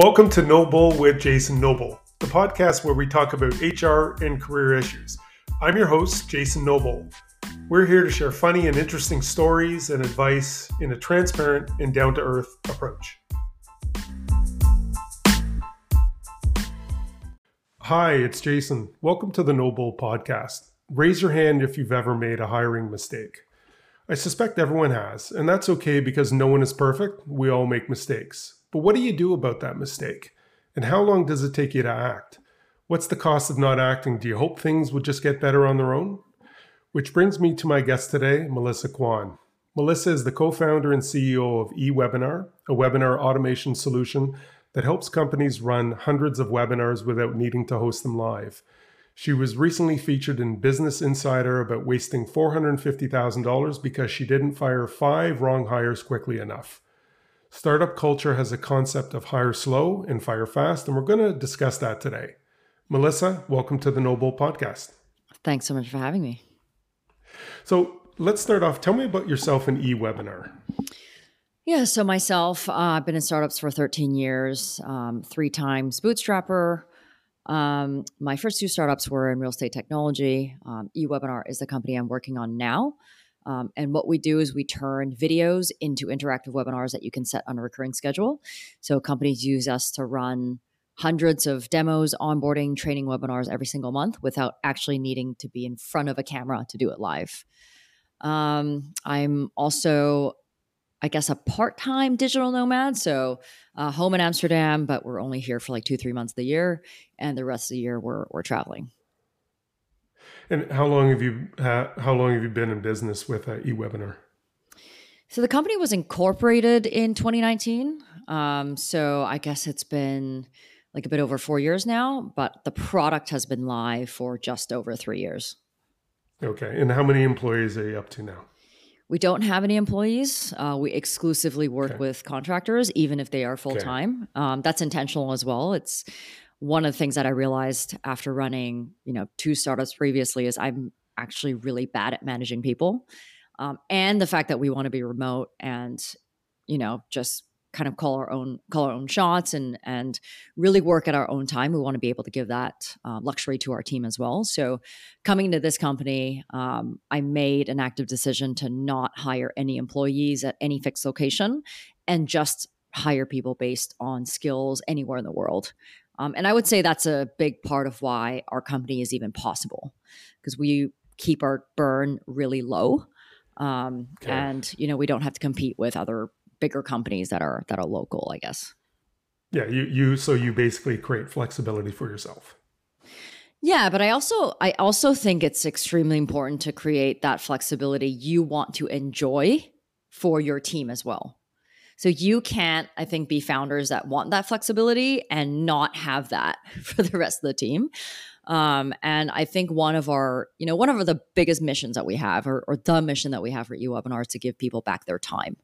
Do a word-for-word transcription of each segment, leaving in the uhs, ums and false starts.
Welcome to Noble with Jason Noble, the podcast where we talk about H R and career issues. I'm your host, Jason Noble. We're here to share funny and interesting stories and advice in a transparent and down-to-earth approach. Hi, it's Jason. Welcome to the Noble podcast. Raise your hand if you've ever made a hiring mistake. I suspect everyone has, and that's okay because no one is perfect. We all make mistakes. But what do you do about that mistake? And how long does it take you to act? What's the cost of not acting? Do you hope things will just get better on their own? Which brings me to my guest today, Melissa Kwan. Melissa is the co-founder and C E O of eWebinar, a webinar automation solution that helps companies run hundreds of webinars without needing to host them live. She was recently featured in Business Insider about wasting four hundred fifty thousand dollars because she didn't fire five wrong hires quickly enough. Startup culture has a concept of hire slow and fire fast, and we're going to discuss that today. Melissa, welcome to the Noble podcast. Thanks so much for having me. So let's start off. Tell me about yourself and eWebinar. Yeah, so myself, uh, I've been in startups for thirteen years, um, three times bootstrapper. Um, my first two startups were in real estate technology. Um, eWebinar is the company I'm working on now. Um, and what we do is we turn videos into interactive webinars that you can set on a recurring schedule. So companies use us to run hundreds of demos, onboarding, training webinars every single month without actually needing to be in front of a camera to do it live. Um, I'm also, I guess, a part-time digital nomad. So uh, home in Amsterdam, but we're only here for like two, three months of the year. And the rest of the year we're, we're traveling. And how long have you uh, how long have you been in business with uh, eWebinar? So the company was incorporated in twenty nineteen. Um, so I guess it's been like a bit over four years now, but the product has been live for just over three years. Okay. And how many employees are you up to now? We don't have any employees. Uh, we exclusively work okay. with contractors, even if they are full-time. Okay. Um, that's intentional as well. It's one of the things that I realized after running, you know, two startups previously is I'm actually really bad at managing people. Um, and the fact that we want to be remote and, you know, just kind of call our own, call our own shots and, and really work at our own time. We want to be able to give that uh, luxury to our team as well. So coming into this company, um, I made an active decision to not hire any employees at any fixed location and just hire people based on skills anywhere in the world. Um, and I would say that's a big part of why our company is even possible, because we keep our burn really low, um, okay. and you know we don't have to compete with other bigger companies that are that are local, I guess. Yeah, you you so you basically create flexibility for yourself. Yeah, but I also I also think it's extremely important to create that flexibility you want to enjoy for your team as well. So you can't, I think, be founders that want that flexibility and not have that for the rest of the team. Um, and I think one of our, you know, one of the biggest missions that we have, or, or the mission that we have for eWebinar, is to give people back their time.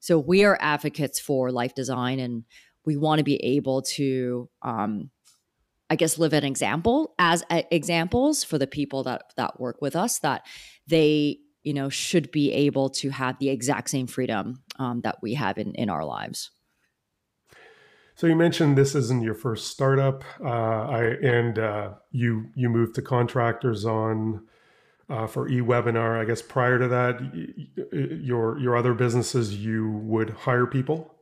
So we are advocates for life design, and we want to be able to, um, I guess, live an example as a, examples for the people that that work with us, that they, you know, should be able to have the exact same freedom um, that we have in, in our lives. So you mentioned this isn't your first startup, uh, I, and uh, you you moved to contractors on uh, for eWebinar. I guess prior to that, your your other businesses, you would hire people.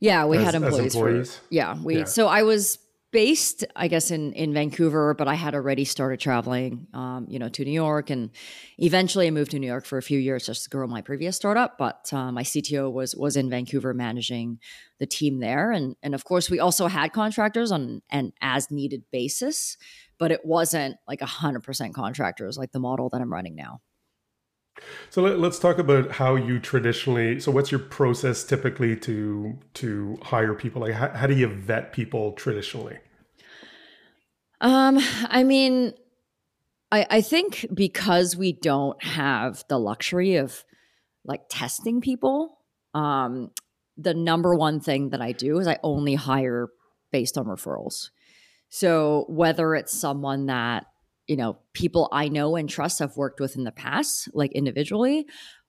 Yeah, we as, had employees. As employees. For, yeah, we. Yeah. So I was based, I guess, in, in Vancouver, but I had already started traveling, um, you know, to New York. And eventually I moved to New York for a few years just to grow my previous startup. But uh, my C T O was was in Vancouver managing the team there. And, and of course, we also had contractors on an as-needed basis, but it wasn't like one hundred percent contractors, like the model that I'm running now. So let, let's talk about how you traditionally, so what's your process typically to to hire people? Like how, how do you vet people traditionally? Um, I mean, I, I think because we don't have the luxury of like testing people, um, the number one thing that I do is I only hire based on referrals. So whether it's someone that you know, people I know and trust have worked with in the past, like individually,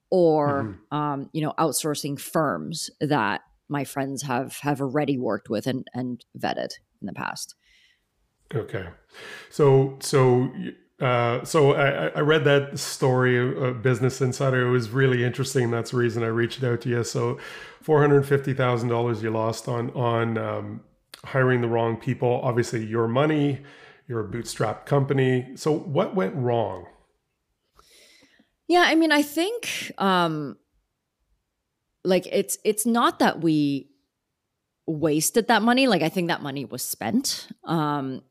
or, mm-hmm. um, you know, outsourcing firms that my friends have have already worked with and, and vetted in the past. Okay. So, so, uh, so I, I read that story of Business Insider. It was really interesting. That's the reason I reached out to you. So four hundred fifty thousand dollars you lost on, on, um, hiring the wrong people, obviously your money, your bootstrap company. So what went wrong? Yeah. I mean, I think, um, like it's, it's not that we wasted that money. Like I think that money was spent. Um,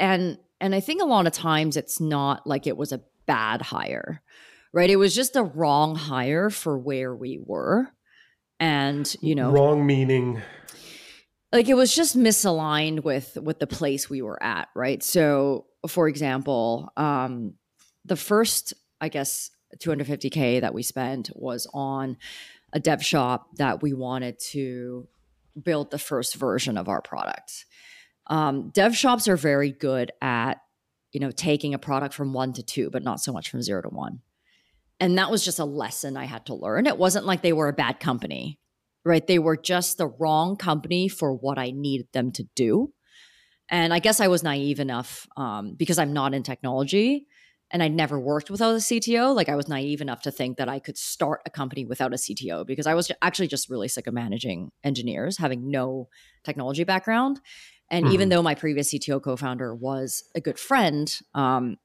and, and I think a lot of times it's not like it was a bad hire, right? It was just a wrong hire for where we were. And, you know, wrong meaning, like it was just misaligned with, with the place we were at. Right. So for example, um, the first, I guess, two hundred fifty K that we spent was on a dev shop that we wanted to build the first version of our product. Um, dev shops are very good at, you know, taking a product from one to two, but not so much from zero to one. And that was just a lesson I had to learn. It wasn't like they were a bad company, right? They were just the wrong company for what I needed them to do. And I guess I was naive enough um, because I'm not in technology and I'd never worked without a C T O. Like I was naive enough to think that I could start a company without a C T O because I was actually just really sick of managing engineers, having no technology background. And mm-hmm. even though my previous C T O co-founder was a good friend, um,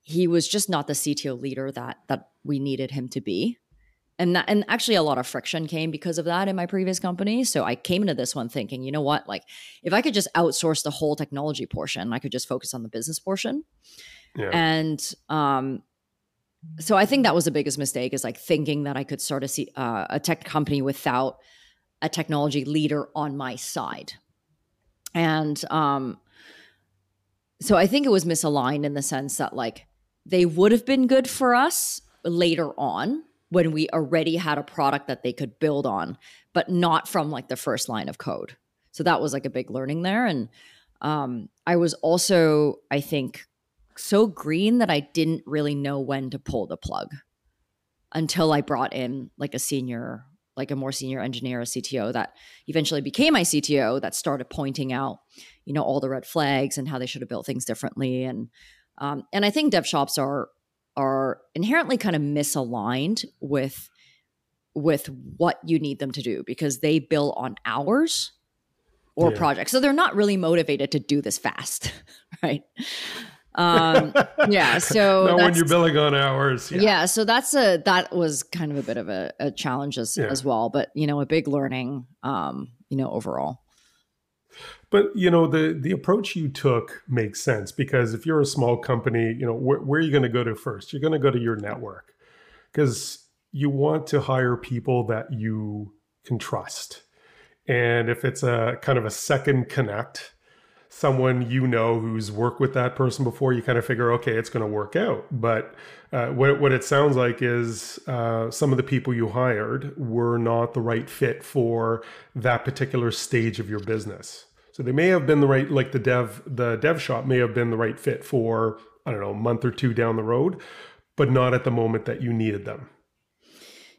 he was just not the C T O leader that that we needed him to be. And that, and actually a lot of friction came because of that in my previous company. So I came into this one thinking, you know what, like if I could just outsource the whole technology portion, I could just focus on the business portion. Yeah. And um, so I think that was the biggest mistake, is like thinking that I could start a, uh, a tech company without a technology leader on my side. And um, so I think it was misaligned in the sense that like they would have been good for us later on when we already had a product that they could build on, but not from like the first line of code. So that was like a big learning there. And um, I was also, I think, so green that I didn't really know when to pull the plug until I brought in like a senior, like a more senior engineer, a C T O that eventually became my C T O, that started pointing out, you know, all the red flags and how they should have built things differently. And, um, and I think dev shops are, are inherently kind of misaligned with, with what you need them to do because they bill on hours or yeah. projects. So they're not really motivated to do this fast, right? um, yeah, so not that's, when you're billing on hours. Yeah. yeah. So that's a, that was kind of a bit of a, a challenge as, yeah. as well, but you know, a big learning, um, you know, overall. But you know, the, the approach you took makes sense because if you're a small company, you know, wh where are you going to go to first? You're going to go to your network because you want to hire people that you can trust. And if it's a kind of a second connect, someone you know who's worked with that person before, you kind of figure, okay, it's going to work out. But uh, what, what it sounds like is uh, some of the people you hired were not the right fit for that particular stage of your business. So they may have been the right, like the dev, the dev shop may have been the right fit for, I don't know, a month or two down the road, but not at the moment that you needed them.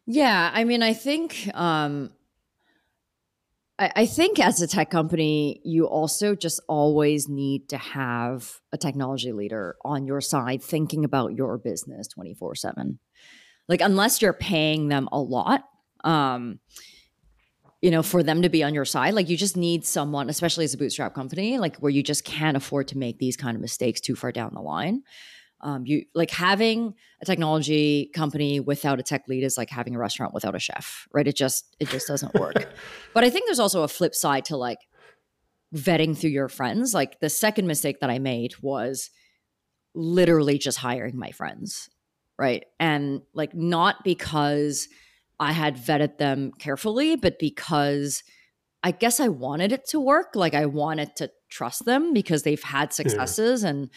Yeah. I mean, I think, um, I think as a tech company, you also just always need to have a technology leader on your side thinking about your business twenty-four seven. Like unless you're paying them a lot, um, you know, for them to be on your side, like you just need someone, especially as a bootstrap company, like where you just can't afford to make these kind of mistakes too far down the line. Um, you like having a technology company without a tech lead is like having a restaurant without a chef, right? It just, it just doesn't work. But I think there's also a flip side to like vetting through your friends. Like the second mistake that I made was literally just hiring my friends, right? And like, not because I had vetted them carefully, but because I guess I wanted it to work. Like I wanted to trust them because they've had successes yeah. and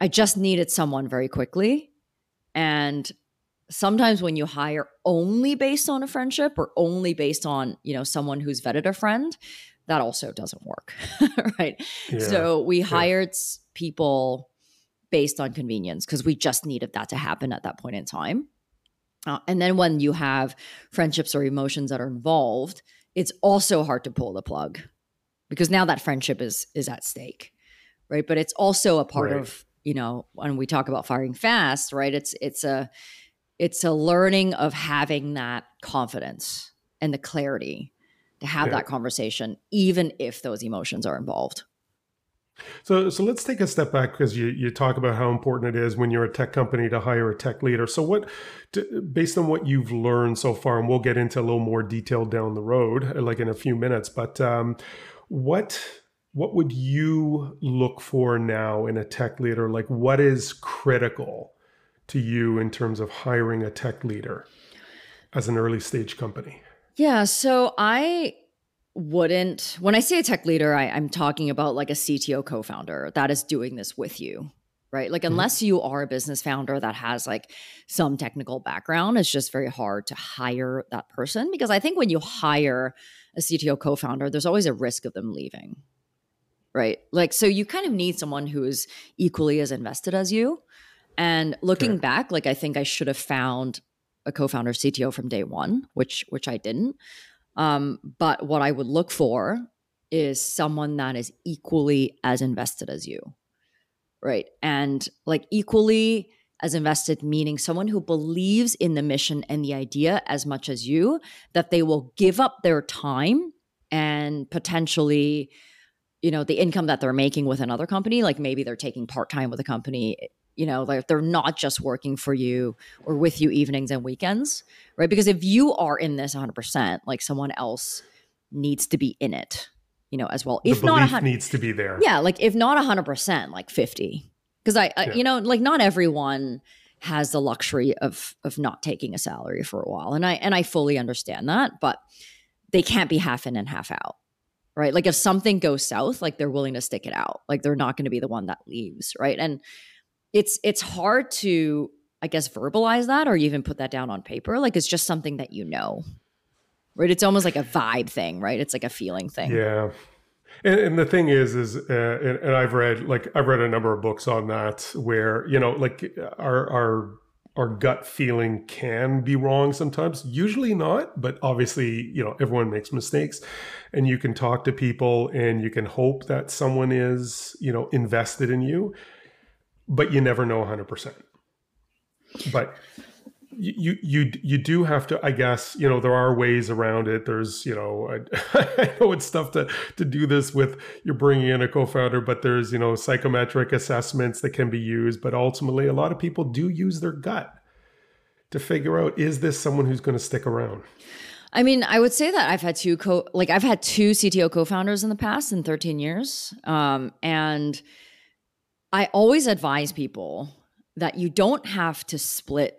I just needed someone very quickly. And sometimes when you hire only based on a friendship or only based on, you know, someone who's vetted a friend, that also doesn't work, right? Yeah. So we hired yeah. people based on convenience because we just needed that to happen at that point in time. Uh, and then when you have friendships or emotions that are involved, it's also hard to pull the plug because now that friendship is is at stake, right? But it's also a part right. of, you know, when we talk about firing fast, right? It's it's a it's a learning of having that confidence and the clarity to have yeah. that conversation, even if those emotions are involved. So, so let's take a step back because you, you talk about how important it is when you're a tech company to hire a tech leader. So what, to, based on what you've learned so far, and we'll get into a little more detail down the road, like in a few minutes, but um, what, what would you look for now in a tech leader? Like what is critical to you in terms of hiring a tech leader as an early stage company? Yeah. So I... wouldn't, when I say a tech leader, I, I'm talking about like a C T O co-founder that is doing this with you, right? Like, unless mm-hmm. you are a business founder that has like some technical background, it's just very hard to hire that person. Because I think when you hire a C T O co-founder, there's always a risk of them leaving, right? Like, so you kind of need someone who is equally as invested as you. And looking sure. back, like, I think I should have found a co-founder C T O from day one, which, which I didn't. Um, but what I would look for is someone that is equally as invested as you, right? And like equally as invested, meaning someone who believes in the mission and the idea as much as you, that they will give up their time and potentially, you know, the income that they're making with another company, like maybe they're taking part-time with a company, you know, like they're not just working for you or with you evenings and weekends, right? Because if you are in this one hundred percent, like someone else needs to be in it, you know, as well. If not, belief needs to be there. Yeah, like if not one hundred percent, like fifty. Because I, I yeah. you know, like not everyone has the luxury of of not taking a salary for a while, and I and I fully understand that, but they can't be half in and half out, right? Like if something goes south, like they're willing to stick it out, like they're not going to be the one that leaves, right? And It's it's hard to, I guess, verbalize that or even put that down on paper. Like it's just something that you know, right? It's almost like a vibe thing, right? It's like a feeling thing. Yeah, and, and the thing is, is uh, and, and I've read like I've read a number of books on that where you know like our our our gut feeling can be wrong sometimes. Usually not, but obviously you know everyone makes mistakes, and you can talk to people and you can hope that someone is you know invested in you. But you never know one hundred percent. But you you you do have to, I guess, you know, there are ways around it. There's, you know, I, I know it's tough to, to do this with, you're bringing in a co-founder, but there's, you know, psychometric assessments that can be used. But ultimately, a lot of people do use their gut to figure out, is this someone who's going to stick around? I mean, I would say that I've had two, co like I've had two C T O co-founders in the past in thirteen years. Um, and... I always advise people that you don't have to split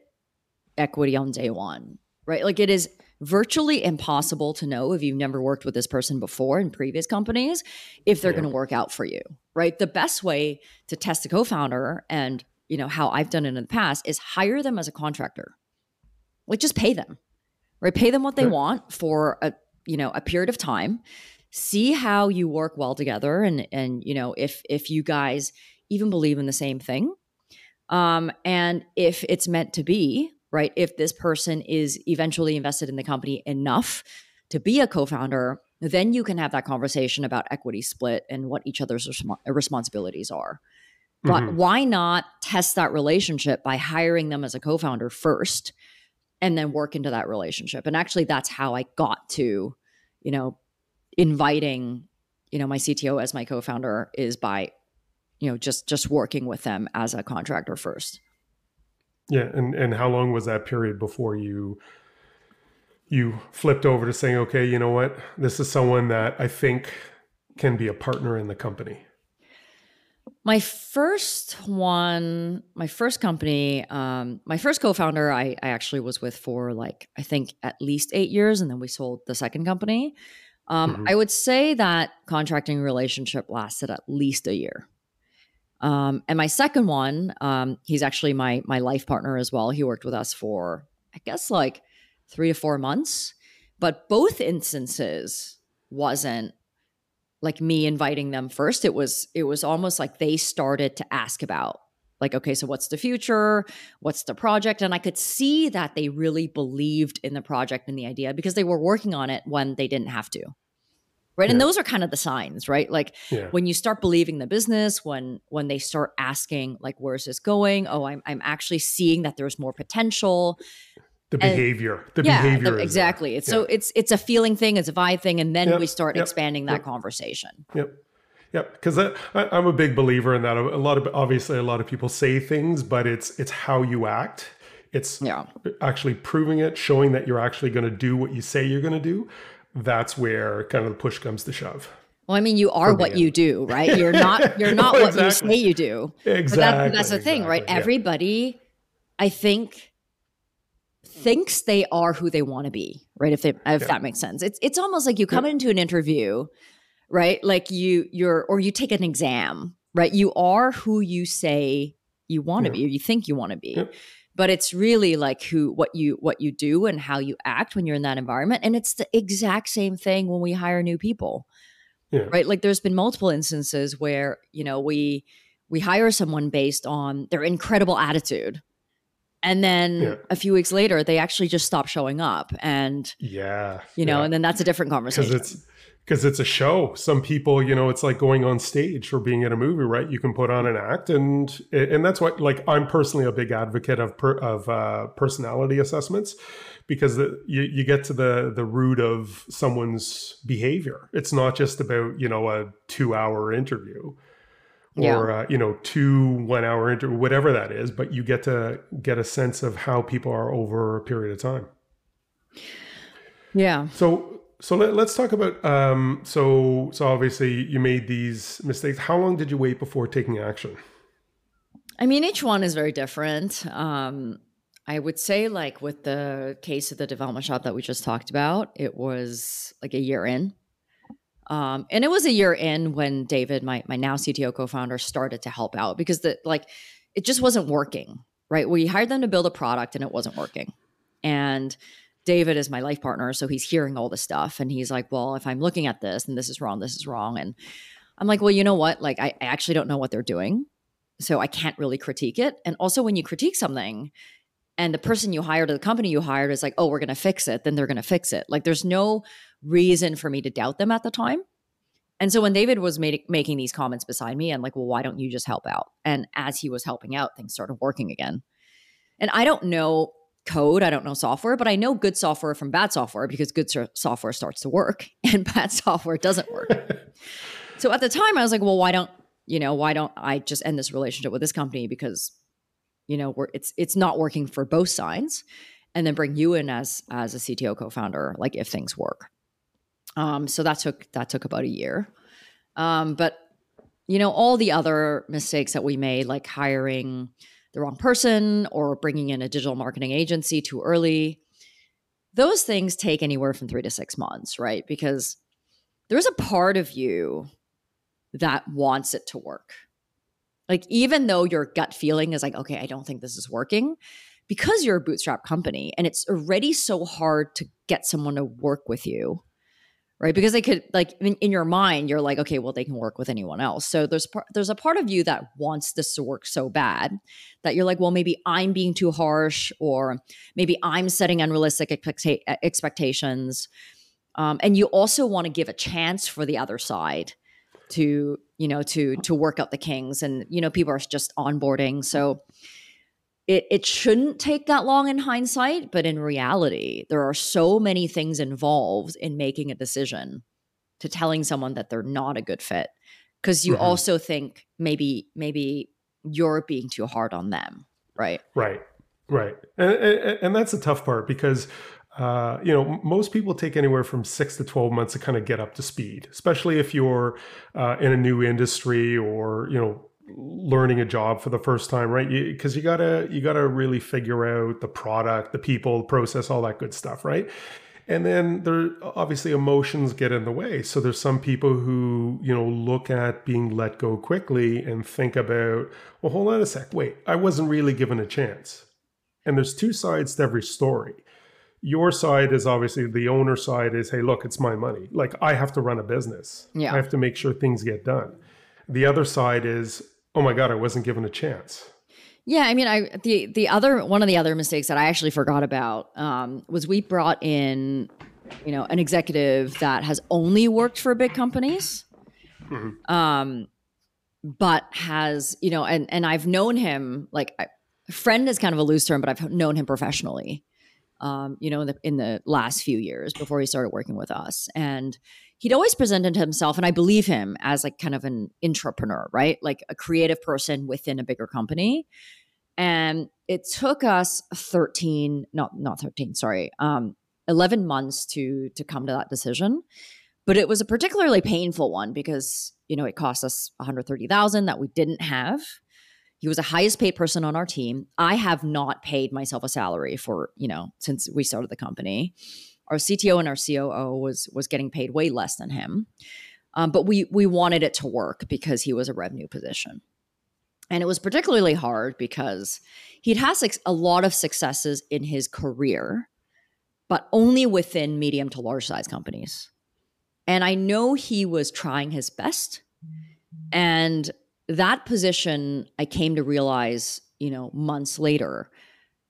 equity on day one, right? Like it is virtually impossible to know if you've never worked with this person before in previous companies, if they're yeah. going to work out for you, right? The best way to test a co-founder and, you know, how I've done it in the past is hire them as a contractor. Like just pay them, right? Pay them what they sure. want for a, you know, a period of time, see how you work well together. And, and, you know, if, if you guys even believe in the same thing. Um, and if it's meant to be, right, if this person is eventually invested in the company enough to be a co-founder, then you can have that conversation about equity split and what each other's resp- responsibilities are. But mm-hmm. why not test that relationship by hiring them as a co-founder first and then work into that relationship? And actually, that's how I got to, you know, inviting, you know, my C T O as my co-founder is by you know, just, just working with them as a contractor first. Yeah. And, and how long was that period before you, you flipped over to saying, okay, you know what, this is someone that I think can be a partner in the company? My first one, my first company, um, my first co-founder, I, I actually was with for like, I think at least eight years. And then we sold the second company. Um, mm-hmm. I would say that contracting relationship lasted at least a year. Um, and my second one, um, he's actually my, my life partner as well. He worked with us for, I guess, like three to four months, but both instances wasn't like me inviting them first. It was, it was almost like they started to ask about Like, okay, so what's the future? What's the project? And I could see that they really believed in the project and the idea because they were working on it when they didn't have to. Right. Yeah. And those are kind of the signs, right? Like yeah. when you start believing the business, when when they start asking, like, where's this going? Oh, I'm I'm actually seeing that there's more potential. The behavior. And, the yeah, behavior. The, exactly. It's yeah. so it's it's a feeling thing, it's a vibe thing, and then yep. we start yep. expanding that yep. conversation. Yep. Yep, because I'm a big believer in that. A lot of obviously, a lot of people say things, but it's it's how you act. It's yeah. actually proving it, showing that you're actually going to do what you say you're going to do. That's where kind of the push comes to shove. Well, I mean, you are what end. you do, right? You're not you're not well, what exactly. you say you do. Exactly. That, that's the exactly. thing, right? Yeah. Everybody, I think, thinks they are who they want to be, right? If they, if yeah. that makes sense, it's it's almost like you come yeah. into an interview. Right? Like you, you're, or you take an exam, right? You are who you say you want to yeah. be, or you think you want to be, yeah. but it's really like who, what you, what you do and how you act when you're in that environment. And it's the exact same thing when we hire new people, yeah. right? Like there's been multiple instances where, you know, we, we hire someone based on their incredible attitude. And then yeah. a few weeks later, they actually just stop showing up and, yeah, you know, yeah. and then that's a different conversation. 'Cause it's, Because it's a show. Some people, you know, it's like going on stage or being in a movie, right? You can put on an act, and and that's what, like, I'm personally a big advocate of per, of uh, personality assessments, because the, you you get to the the root of someone's behavior. It's not just about, you know, a two hour interview or yeah. uh, you know two one hour interview, whatever that is, but you get to get a sense of how people are over a period of time. Yeah. So. So let, let's talk about, um, so so obviously you made these mistakes. How long did you wait before taking action? I mean, each one is very different. Um, I would say, like with the case of the development shop that we just talked about, it was like a year in. Um, and it was a year in when David, my my now C T O co-founder, started to help out because the like it just wasn't working, right? We hired them to build a product and it wasn't working. And David is my life partner, so he's hearing all this stuff. And he's like, well, if I'm looking at this and this is wrong, this is wrong. And I'm like, well, you know what? Like, I, I actually don't know what they're doing. So I can't really critique it. And also when you critique something and the person you hired or the company you hired is like, oh, we're going to fix it, then they're going to fix it. Like, there's no reason for me to doubt them at the time. And so when David was made, making these comments beside me, I'm like, well, why don't you just help out? And as he was helping out, things started working again. And I don't know code. I don't know software, but I know good software from bad software because good so- software starts to work and bad software doesn't work. So at the time I was like, well, why don't, you know, why don't I just end this relationship with this company? Because, you know, we're, it's, it's not working for both sides, and then bring you in as, as a C T O co-founder, like if things work. Um, so that took, that took about a year. Um, but you know, all the other mistakes that we made, like hiring the wrong person or bringing in a digital marketing agency too early, those things take anywhere from three to six months, right? Because there's a part of you that wants it to work. Like, even though your gut feeling is like, okay, I don't think this is working, because you're a bootstrap company and it's already so hard to get someone to work with you, right? Because they could, like, in, in your mind, you're like, okay, well, they can work with anyone else. So there's par- there's a part of you that wants this to work so bad that you're like, well, maybe I'm being too harsh, or maybe I'm setting unrealistic expect- expectations. Um, and you also want to give a chance for the other side to, you know, to to work out the kinks. And, you know, people are just onboarding. So it it shouldn't take that long in hindsight, but in reality, there are so many things involved in making a decision to telling someone that they're not a good fit, because you mm-hmm. also think maybe maybe you're being too hard on them, right? Right, right. And, and, and that's a tough part because, uh, you know, most people take anywhere from six to twelve months to kind of get up to speed, especially if you're uh, in a new industry or, you know, learning a job for the first time, right? Because you, you gotta you gotta really figure out the product, the people, process, all that good stuff, right? And then there obviously emotions get in the way. So there's some people who, you know, look at being let go quickly and think about, well, hold on a sec, wait, I wasn't really given a chance. And there's two sides to every story. Your side is obviously, the owner side is, hey, look, it's my money. Like, I have to run a business. Yeah. I have to make sure things get done. The other side is, oh my God, I wasn't given a chance. Yeah, I mean, I the the other one of the other mistakes that I actually forgot about um, was we brought in, you know, an executive that has only worked for big companies, mm-hmm. um, but has, you know, and and I've known him like I, friend is kind of a loose term, but I've known him professionally, um, you know, in the in the last few years before he started working with us, and he'd always presented himself, and I believe him, as like kind of an intrapreneur, right? Like a creative person within a bigger company. And it took us thirteen, not not thirteen, sorry, um, eleven months to to come to that decision. But it was a particularly painful one because, you know, it cost us one hundred thirty thousand dollars that we didn't have. He was the highest paid person on our team. I have not paid myself a salary for, you know, since we started the company. Our C T O and our C O O was was getting paid way less than him. Um, but we we wanted it to work because he was a revenue position. And it was particularly hard because he'd had a lot of successes in his career, but only within medium to large size companies. And I know he was trying his best. And that position, I came to realize, you know, months later,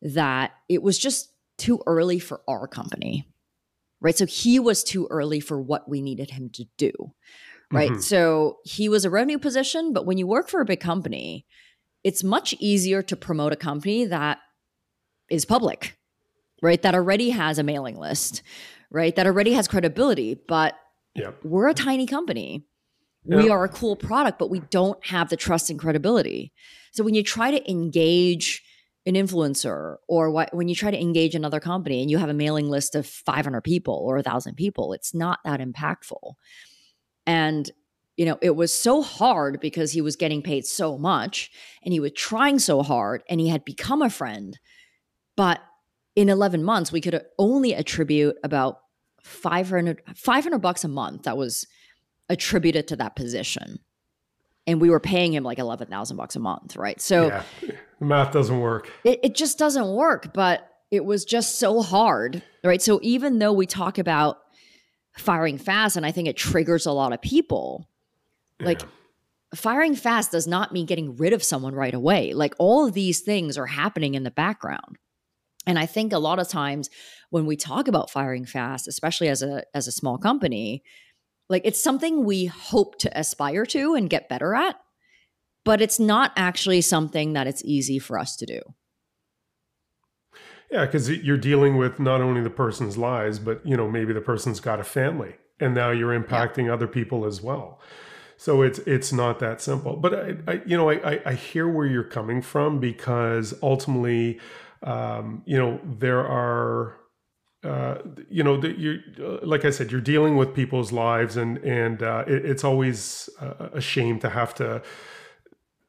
that it was just too early for our company, right? So he was too early for what we needed him to do. Right. Mm-hmm. So he was a revenue position, but when you work for a big company, it's much easier to promote a company that is public, right? That already has a mailing list, right? That already has credibility, but yep. we're a tiny company. Yep. We are a cool product, but we don't have the trust and credibility. So when you try to engage an influencer or wh- when you try to engage another company and you have a mailing list of five hundred people or one thousand people, it's not that impactful. And, you know, it was so hard because he was getting paid so much and he was trying so hard and he had become a friend. But in eleven months, we could only attribute about five hundred, five hundred bucks a month that was attributed to that position. And we were paying him like eleven thousand bucks a month, right? So yeah. The math doesn't work. It, it just doesn't work, but it was just so hard, right? So even though we talk about firing fast, and I think it triggers a lot of people, like yeah. firing fast does not mean getting rid of someone right away. Like all of these things are happening in the background. And I think a lot of times when we talk about firing fast, especially as a as a small company, like it's something we hope to aspire to and get better at, but it's not actually something that it's easy for us to do. Yeah, because you're dealing with not only the person's lives, but, you know, maybe the person's got a family and now you're impacting yeah. other people as well. So it's it's not that simple. But, I, I you know, I, I hear where you're coming from, because ultimately, um, you know, there are, uh, you know, you're, like I said, you're dealing with people's lives, and, and uh, it, it's always a shame to have to,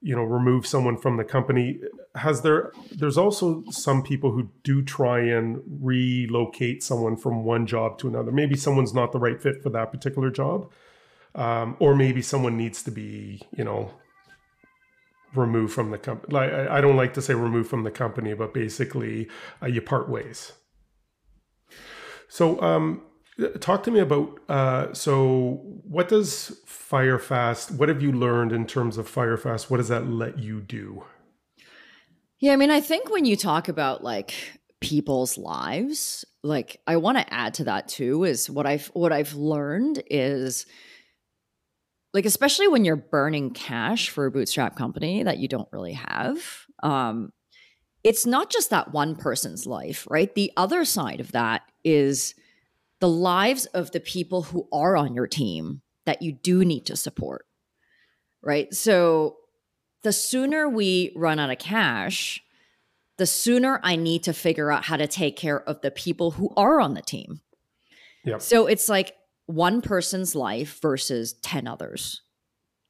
you know, remove someone from the company. Has there, there's also some people who do try and relocate someone from one job to another. Maybe someone's not the right fit for that particular job. Um, or maybe someone needs to be, you know, removed from the company. Like, I, I don't like to say removed from the company, but basically uh, you part ways. So, um, talk to me about, uh, so what does fire fast, what have you learned in terms of fire fast? What does that let you do? Yeah, I mean, I think when you talk about like people's lives, like I want to add to that too, is what I've, what I've learned is like, especially when you're burning cash for a bootstrap company that you don't really have, um, it's not just that one person's life, right? The other side of that is the lives of the people who are on your team that you do need to support, right? So the sooner we run out of cash, the sooner I need to figure out how to take care of the people who are on the team. Yep. So it's like one person's life versus ten others,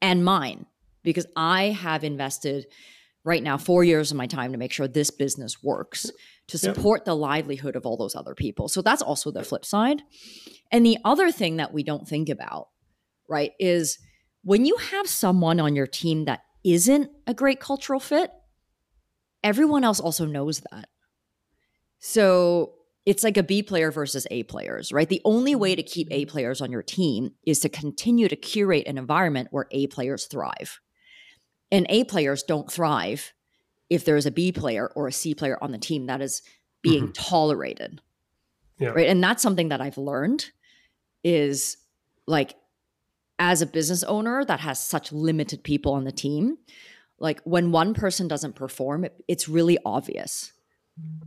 and mine, because I have invested right now four years of my time to make sure this business works, to support yep. the livelihood of all those other people. So that's also the flip side. And the other thing that we don't think about, right, is when you have someone on your team that isn't a great cultural fit, everyone else also knows that. So it's like a B player versus A players, right? The only way to keep A players on your team is to continue to curate an environment where A players thrive. And A players don't thrive if there is a B player or a C player on the team that is being mm-hmm. tolerated. Yeah. Right. And that's something that I've learned is like, as a business owner that has such limited people on the team, like when one person doesn't perform, it, it's really obvious.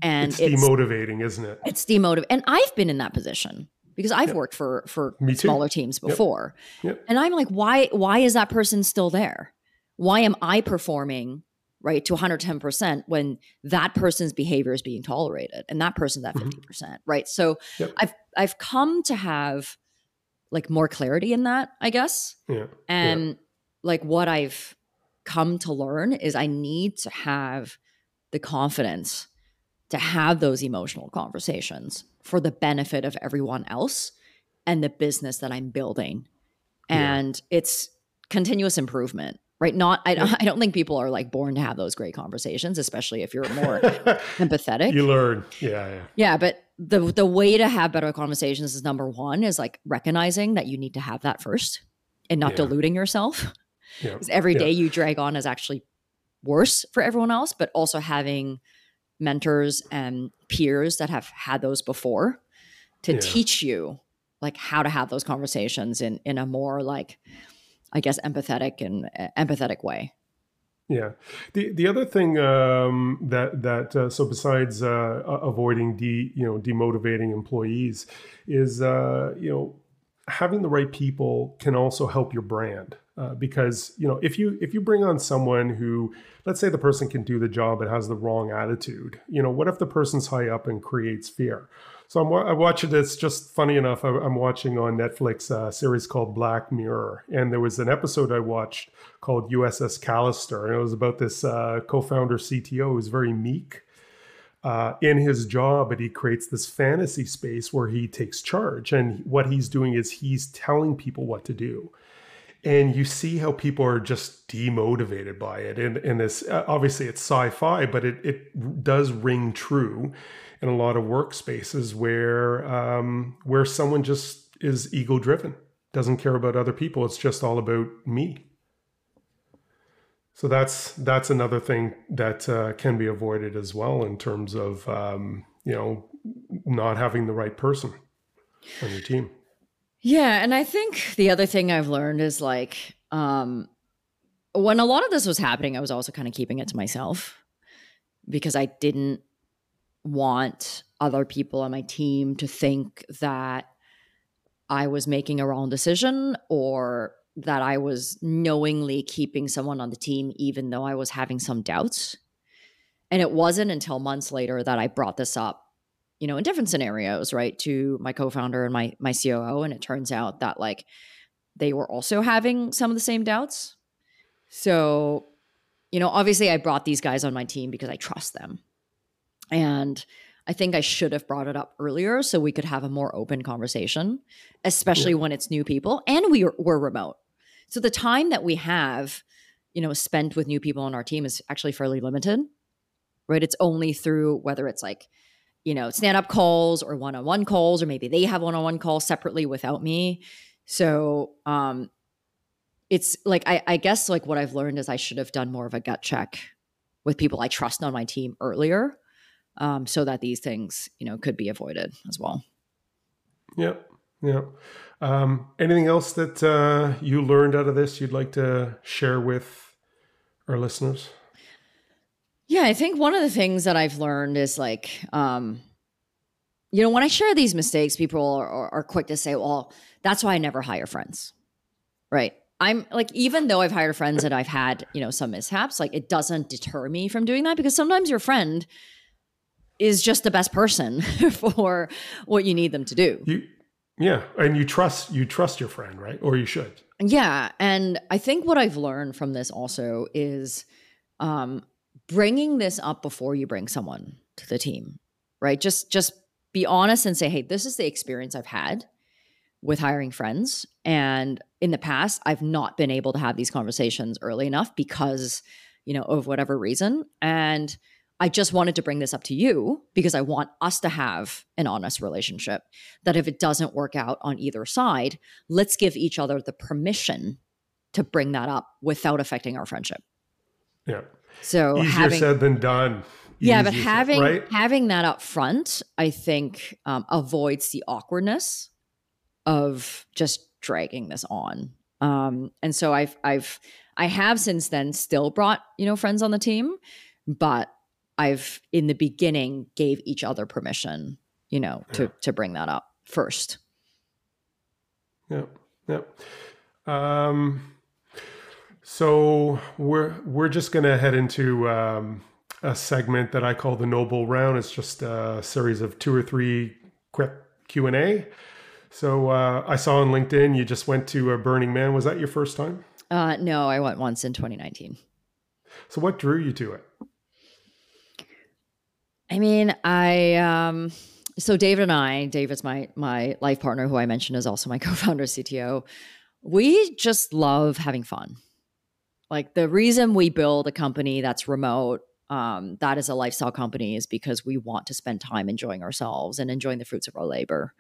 And it's, it's demotivating, isn't it? It's demotivating. And I've been in that position because I've yep. worked for, for smaller teams before. Yep. Yep. And I'm like, why, why is that person still there? Why am I performing right to one hundred ten percent when that person's behavior is being tolerated and that person's at fifty percent, mm-hmm. right? So yep. I've, I've come to have like more clarity in that, I guess. Yeah. And yeah. like what I've come to learn is I need to have the confidence to have those emotional conversations for the benefit of everyone else and the business that I'm building. And yeah. it's continuous improvement. Right? Not, I don't, I don't think people are like born to have those great conversations, especially if you're more empathetic. You learn. Yeah, yeah. Yeah. But the, the way to have better conversations is number one is like recognizing that you need to have that first and not yeah. diluting yourself. Yeah. Because every day yeah. you drag on is actually worse for everyone else, but also having mentors and peers that have had those before to yeah. teach you like how to have those conversations in, in a more like, I guess, empathetic and uh, empathetic way. Yeah. The the other thing um, that that uh, so besides uh, avoiding de you know demotivating employees is uh, you know having the right people can also help your brand uh, because you know if you if you bring on someone who, let's say the person can do the job but has the wrong attitude, you know what if the person's high up and creates fear? So I'm, I'm watching this, just funny enough, I'm watching on Netflix a series called Black Mirror. And there was an episode I watched called U S S Callister. And it was about this uh, co-founder C T O who's very meek uh, in his job. And he creates this fantasy space where he takes charge. And what he's doing is he's telling people what to do. And you see how people are just demotivated by it. And, and this, uh, obviously it's sci-fi, but it, it does ring true in a lot of workspaces where, um, where someone just is ego-driven, doesn't care about other people. It's just all about me. So that's, that's another thing that uh, can be avoided as well in terms of, um, you know, not having the right person on your team. Yeah. And I think the other thing I've learned is like, um, when a lot of this was happening, I was also kind of keeping it to myself because I didn't want other people on my team to think that I was making a wrong decision or that I was knowingly keeping someone on the team, even though I was having some doubts. And it wasn't until months later that I brought this up, you know, in different scenarios, right, to my co-founder and my my C O O. And it turns out that like they were also having some of the same doubts. So, you know, obviously I brought these guys on my team because I trust them. And I think I should have brought it up earlier so we could have a more open conversation, especially yeah. when it's new people and we are, we're remote. So the time that we have, you know, spent with new people on our team is actually fairly limited, right? It's only through whether it's like, you know, stand-up calls or one-on-one calls, or maybe they have one-on-one calls separately without me. So um, it's like, I, I guess like what I've learned is I should have done more of a gut check with people I trust on my team earlier um, so that these things, you know, could be avoided as well. Yep. Yep. Um, anything else that uh, you learned out of this you'd like to share with our listeners? Yeah, I think one of the things that I've learned is like, um, you know, when I share these mistakes, people are, are, are quick to say, well, that's why I never hire friends, right? I'm like, even though I've hired friends and I've had, you know, some mishaps, like it doesn't deter me from doing that because sometimes your friend is just the best person for what you need them to do. You, yeah. And you trust, you trust your friend, right? Or you should. Yeah. And I think what I've learned from this also is, um, bringing this up before you bring someone to the team, right? Just, just be honest and say, hey, this is the experience I've had with hiring friends. And in the past, I've not been able to have these conversations early enough because, you know, of whatever reason. And I just wanted to bring this up to you because I want us to have an honest relationship that if it doesn't work out on either side, let's give each other the permission to bring that up without affecting our friendship. Yeah. So easier having, said than done. Yeah, easier but having said, right? having that up front, I think, um, avoids the awkwardness of just dragging this on. Um, and so I've I've I have since then still brought you know friends on the team, but I've in the beginning gave each other permission you know to yeah. to bring that up first. Yeah, yeah. Um, so we're we're just gonna head into um, a segment that I call the Noble Round. It's just a series of two or three quick Q and A. So uh, I saw on LinkedIn, you just went to a Burning Man. Was that your first time? Uh, no, I went once in twenty nineteen. So what drew you to it? I mean, I, um, so David and I, David's my, my life partner, who I mentioned is also my co-founder C T O. We just love having fun. Like the reason we build a company that's remote, um, that is a lifestyle company, is because we want to spend time enjoying ourselves and enjoying the fruits of our labor.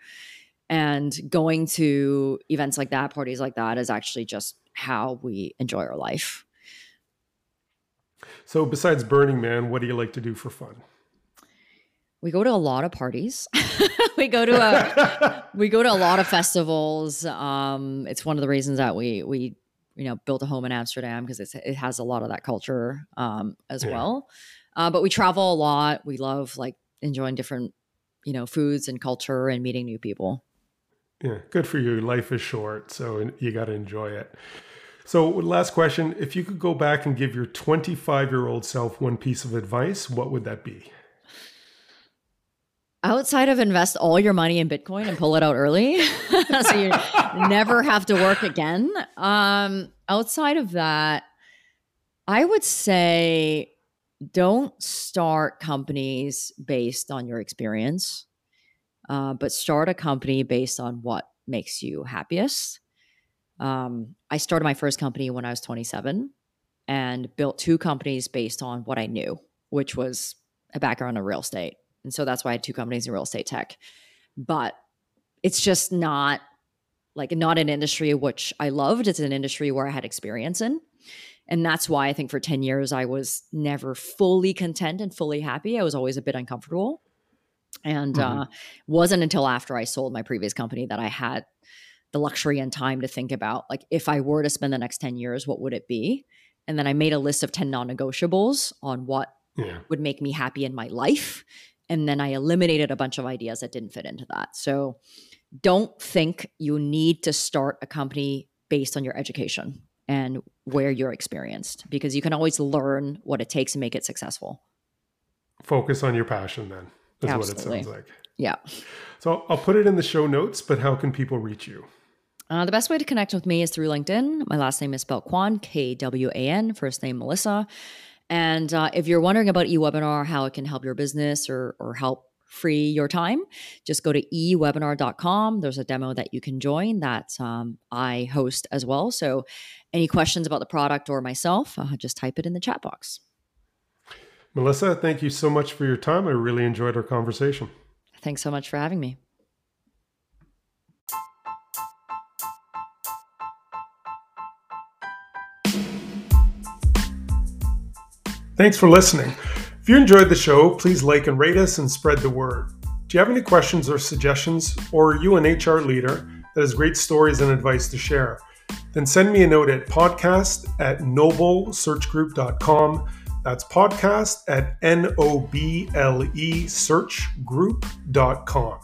And going to events like that, parties like that, is actually just how we enjoy our life. So besides Burning Man, what do you like to do for fun? We go to a lot of parties. we go to a we go to a lot of festivals. Um, it's one of the reasons that we we you know built a home in Amsterdam, because it's it has a lot of that culture um, as yeah. well. Uh, but we travel a lot. We love like enjoying different you know foods and culture and meeting new people. Yeah, good for you. Life is short, so you got to enjoy it. So last question, if you could go back and give your twenty-five-year-old self one piece of advice, what would that be? Outside of invest all your money in Bitcoin and pull it out early so you never have to work again. Um, outside of that, I would say don't start companies based on your experience. Uh, but start a company based on what makes you happiest. Um, I started my first company when I was twenty-seven and built two companies based on what I knew, which was a background in real estate. And so that's why I had two companies in real estate tech. But it's just not like not an industry which I loved. It's an industry where I had experience in. And that's why I think for ten years, I was never fully content and fully happy. I was always a bit uncomfortable. And mm-hmm. uh, wasn't until after I sold my previous company that I had the luxury and time to think about, like, if I were to spend the next ten years, what would it be? And then I made a list of ten non-negotiables on what yeah. would make me happy in my life. And then I eliminated a bunch of ideas that didn't fit into that. So don't think you need to start a company based on your education and where you're experienced, because you can always learn what it takes to make it successful. Focus on your passion then. That's Absolutely. What it sounds like. Yeah. So I'll put it in the show notes, but how can people reach you? Uh, the best way to connect with me is through LinkedIn. My last name is spelled Kwan, K W A N, first name Melissa. And uh, if you're wondering about eWebinar, how it can help your business or or help free your time, just go to e webinar dot com. There's a demo that you can join that um, I host as well. So any questions about the product or myself, uh, just type it in the chat box. Melissa, thank you so much for your time. I really enjoyed our conversation. Thanks so much for having me. Thanks for listening. If you enjoyed the show, please like and rate us and spread the word. Do you have any questions or suggestions, or are you an H R leader that has great stories and advice to share? Then send me a note at podcast at noble search group dot com. That's podcast at N O B L E search group dot com.